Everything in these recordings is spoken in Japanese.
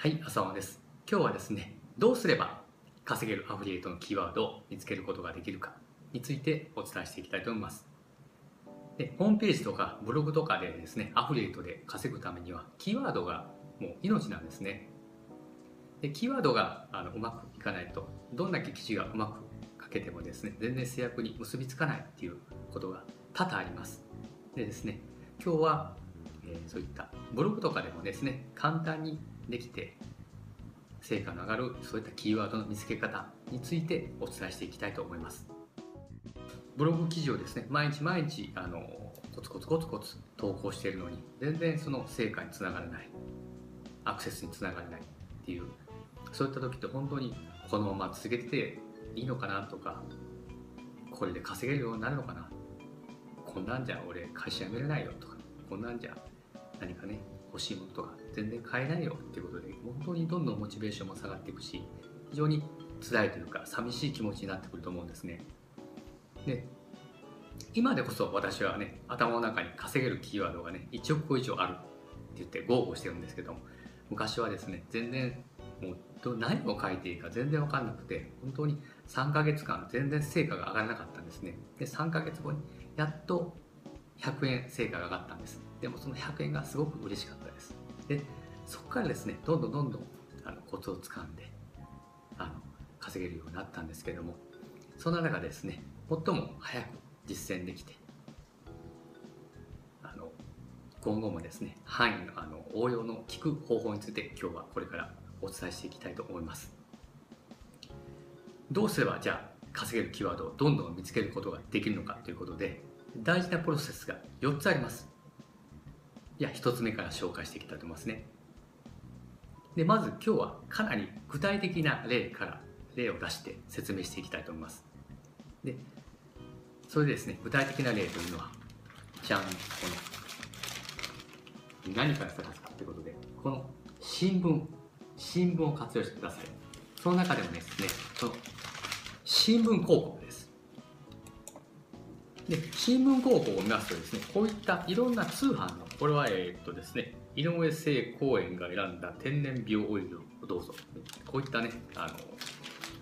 はい、浅尾です。今日はですね、どうすれば稼げるアフィリエイトのキーワードを見つけることができるかについてお伝えしていきたいと思います。で、ホームページとかブログとかでですね、アフィリエイトで稼ぐためにはキーワードがもう命なんですね。で、キーワードがうまくいかないと、どんだけ記事がうまく書けてもですね、全然制約に結びつかないっていうことが多々あります。でですね、今日は、そういったブログとかでもですね、簡単にできて成果の上がるそういったキーワードの見つけ方についてお伝えしていきたいと思います。ブログ記事をですね、毎日コツコツ投稿しているのに、全然その成果につながらない、アクセスにつながらないっていう、そういった時って本当にこのまま続けていいのかなとか、これで稼げるようになるのかな、こんなんじゃ俺会社辞めれないよとか、こんなんじゃ何かね、欲しいものとか全然買えないよっていうことで、本当にどんどんモチベーションも下がっていくし、非常に辛いというか寂しい気持ちになってくると思うんですね。で、今でこそ私はね、頭の中に稼げるキーワードがね1億個以上あるって言って豪語してるんですけども、昔はですね、全然もう何を書いていいか全然分かんなくて、本当に3ヶ月間全然成果が上がらなかったんですね。で、3ヶ月後にやっと100円成果が上がったんです。でもその100円がすごく嬉しかったです。で、そこからですね、どんどんコツをつかんで稼げるようになったんですけども、そんな中ですね、最も早く実践できて、今後もですね、範囲の応用の効く方法について今日はこれからお伝えしていきたいと思います。どうすればじゃあ稼げるキーワードをどんどん見つけることができるのかということで、大事なプロセスが4つあります。いや、1つ目から紹介していきたいと思いますね。で、まず今日はかなり具体的な例を出して説明していきたいと思います。で、それでですね、具体的な例というのは、じゃん、この何から探すかということで、この新聞を活用してください。その中でもですね、その新聞広告です。で、新聞広告を見ますとですね、こういったいろんな通販の、これはですね、井上聖公園が選んだ天然美容オイルをどうぞ、こういったね、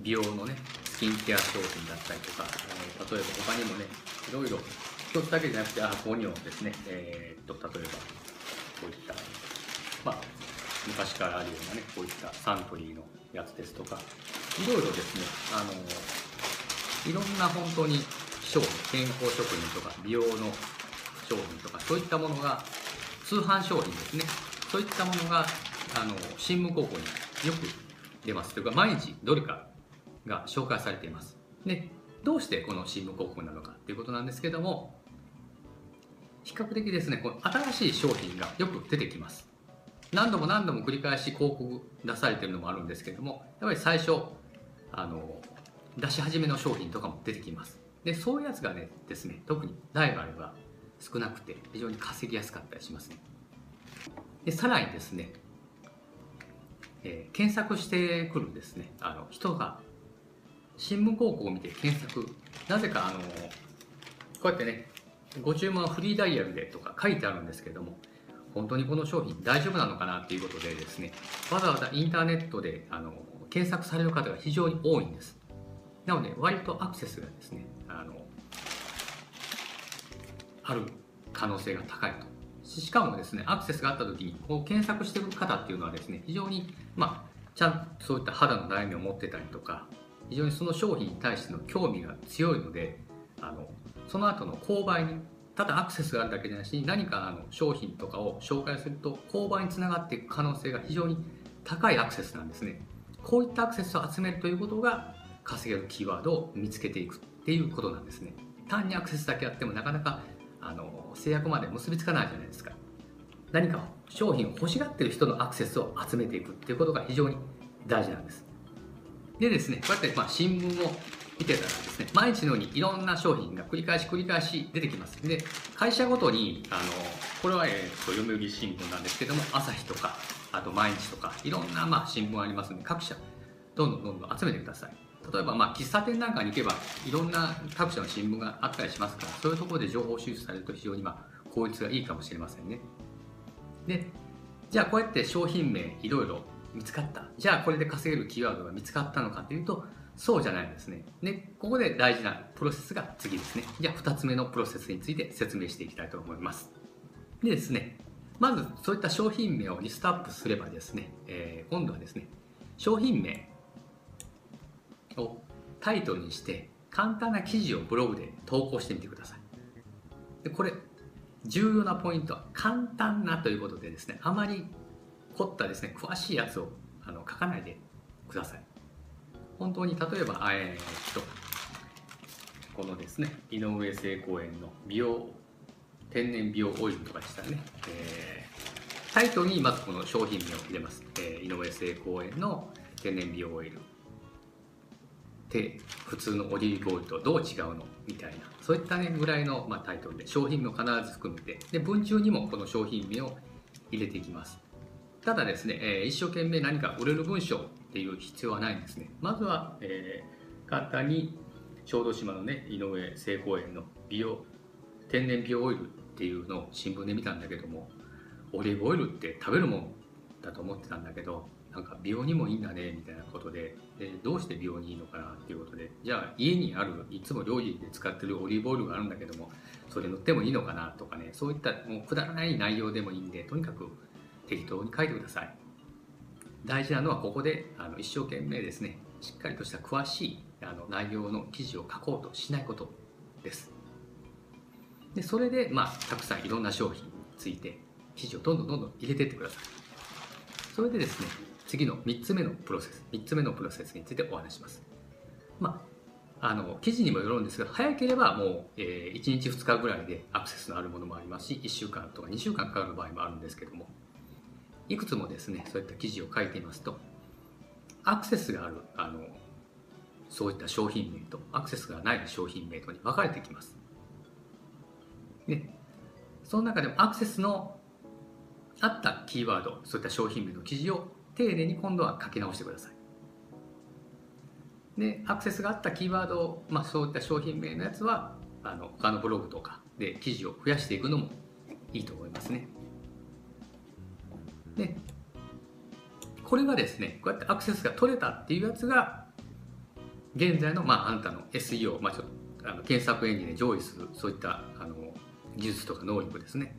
美容のね、スキンケア商品だったりとか、例えば他にもね、いろいろ一つだけじゃなくて、ここにもですね、例えばこういった、まあ昔からあるようなね、こういったサントリーのやつですとか、いろいろですね、いろんな本当に商品、健康食品とか美容の商品とか、そういったものが通販商品ですね、そういったものが新聞広告によく出ますというか、毎日どれかが紹介されています。で、どうしてこの新聞広告なのかということなんですけども、比較的ですね、この新しい商品がよく出てきます。何度も繰り返し広告出されてるのもあるんですけども、やっぱり最初出し始めの商品とかも出てきます。で、そういうやつがねですね、特にライバルが少なくて非常に稼ぎやすかったりしますね。で、さらにですね、検索してくるですね、人が新聞広告を見て検索、なぜかこうやってね、ご注文はフリーダイヤルでとか書いてあるんですけども、本当にこの商品大丈夫なのかなということでですね、わざわざインターネットで検索される方が非常に多いんです。なので割とアクセスがですね、ある可能性が高いと。しかもですね、アクセスがあった時にこう検索している方っていうのはですね、非常にちゃんとそういった肌の悩みを持ってたりとか、非常にその商品に対しての興味が強いので、その後の購買に、ただアクセスがあるだけじゃなしに、何か商品とかを紹介すると購買につながっていく可能性が非常に高いアクセスなんですね。こういったアクセスを集めるということが、稼げるキーワードを見つけていくっていうことなんですね。単にアクセスだけやってもなかなか制約まで結びつかないじゃないですか。何か商品を欲しがってる人のアクセスを集めていくっていうことが非常に大事なんです。でですね、こうやって新聞を見てたらですね、毎日のようにいろんな商品が繰り返し出てきます。で、会社ごとにこれは読売新聞なんですけども、朝日とか、あと毎日とか、いろんな新聞ありますので、各社どんどん集めてください。例えば喫茶店なんかに行けばいろんな各社の新聞があったりしますから、そういうところで情報収集されると非常に効率がいいかもしれませんね。で、じゃあこうやって商品名いろいろ見つかった、じゃあこれで稼げるキーワードが見つかったのかというと、そうじゃないんですね。で、ここで大事なプロセスが次ですね。じゃあ2つ目のプロセスについて説明していきたいと思います。でですね、まずそういった商品名をリストアップすればですね、今度はですね、商品名をタイトルにして簡単な記事をブログで投稿してみてください。でこれ重要なポイントは簡単なということでですね、あまり凝ったですね詳しいやつを書かないでください。本当に例えば、このですね井上成公園の美容天然美容オイルとかでしたらね、タイトルにまずこの商品名を入れます。井上成公園の天然美容オイルで普通のオリーブオイルとどう違うのみたいな、そういったねぐらいの、タイトルで商品名を必ず含めて、で文中にもこの商品名を入れていきます。ただですね、一生懸命何か売れる文章っていう必要はないんですね。まずは、簡単に小豆島のね井上成公園の美容天然美容オイルっていうのを新聞で見たんだけども、オリーブオイルって食べるもんだと思ってたんだけど、なんか美容にもいいんだねみたいなことで、どうして美容にいいのかなっていうことで、じゃあ家にあるいつも料理で使ってるオリーブオイルがあるんだけども、それ塗ってもいいのかなとかね、そういったもうくだらない内容でもいいんで、とにかく適当に書いてください。大事なのはここで一生懸命ですね、しっかりとした詳しい内容の記事を書こうとしないことです。でそれで、たくさんいろんな商品について記事をどんどん入れていってください。それでですね、次の3つ目のプロセスについてお話します。記事にもよるんですが、早ければもう、1日2日ぐらいでアクセスのあるものもありますし、1週間とか2週間かかる場合もあるんですけども、いくつもですねそういった記事を書いていますと、アクセスがあるそういった商品名とアクセスがない商品名とに分かれてきます、ね。その中でもアクセスのあったキーワード、そういった商品名の記事を丁寧に今度は書き直してください。でアクセスがあったキーワードを、そういった商品名のやつは他のブログとかで記事を増やしていくのもいいと思いますね。でこれがですね、こうやってアクセスが取れたっていうやつが現在の、あなたの SEO、ちょっと検索エンジンで上位するそういった技術とか能力ですね、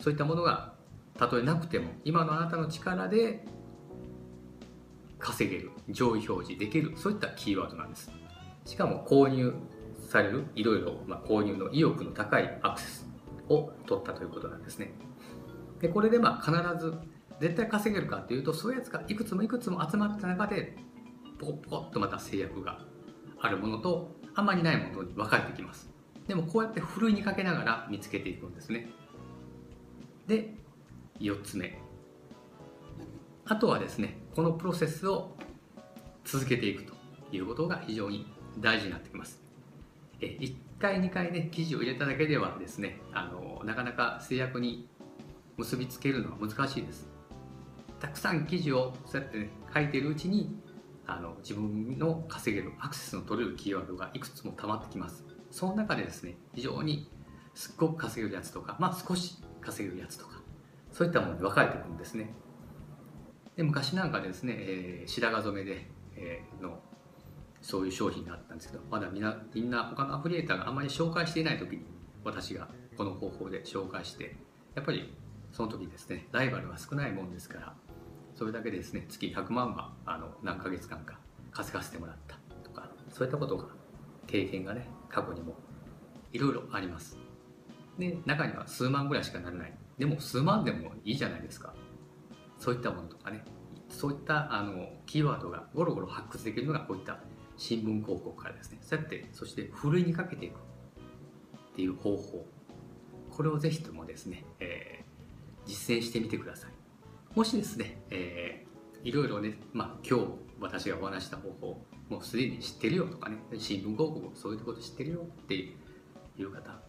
そういったものがたとえなくても今のあなたの力で稼げる、上位表示できる、そういったキーワードなんです。しかも購入される、いろいろ、購入の意欲の高いアクセスを取ったということなんですね。でこれで必ず絶対稼げるかというと、そういうやつがいくつも集まった中でポコポコっとまた制約があるものとあんまりないものに分かれてきます。でもこうやってふるいにかけながら見つけていくんですね。で4つ目、あとはですねこのプロセスを続けていくということが非常に大事になってきます。1回2回ね記事を入れただけではですね、なかなか制約に結びつけるのは難しいです。たくさん記事をそうやって、書いているうちに自分の稼げるアクセスの取れるキーワードがいくつも溜まってきます。その中でですね、非常にすっごく稼げるやつとか、少し稼げるやつとか、そういったものに分かれていくんですね。で昔なんかですね、白髪染めで、そういう商品があったんですけど、まだみんな他のアフィリエイターがあんまり紹介していない時に私がこの方法で紹介して、やっぱりその時ですね、ライバルは少ないもんですから、それだけでですね月100万は何ヶ月間か稼がせてもらったとか、そういったことが経験がね過去にもいろいろあります。で中には数万ぐらいしかならない、でも数万でもいいじゃないですか。そういったものとかね、そういったキーワードがゴロゴロ発掘できるのがこういった新聞広告からですね、そうやってそしてふるいにかけていくっていう方法、これをぜひともですね、実践してみてください。もしですね、いろいろね、今日私がお話した方法もうすでに知ってるよとかね、新聞広告そういうこと知ってるよっていう方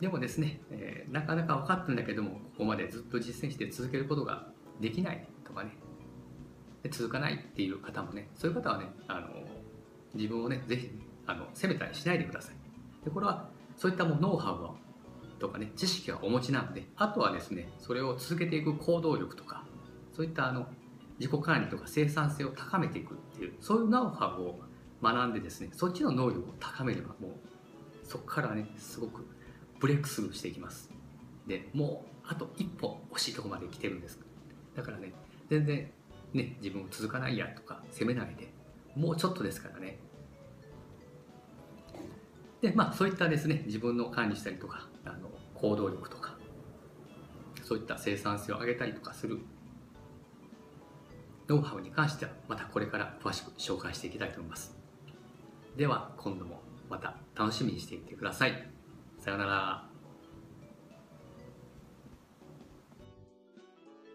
でもですね、なかなか分かったんだけどもここまでずっと実践して続けることができないとかね、続かないっていう方もね、そういう方はね自分をねぜひ責めたりしないでください。でこれはそういったもうノウハウをとかね、知識がお持ちなんで、あとはですねそれを続けていく行動力とか、そういった自己管理とか生産性を高めていくっていう、そういうノウハウを学んでですね、そっちの能力を高めれば、もうそこからね、すごくブレイクスルーしていきます。でもうあと一歩惜しいとこまで来てるんです。だからね、全然ね、自分を続かないやとか責めないで、もうちょっとですからね。でまあ、そういったですね、自分の管理したりとか、行動力とか、そういった生産性を上げたりとかするノウハウに関しては、またこれから詳しく紹介していきたいと思います。では今度もまた楽しみにしていてください。さようなら。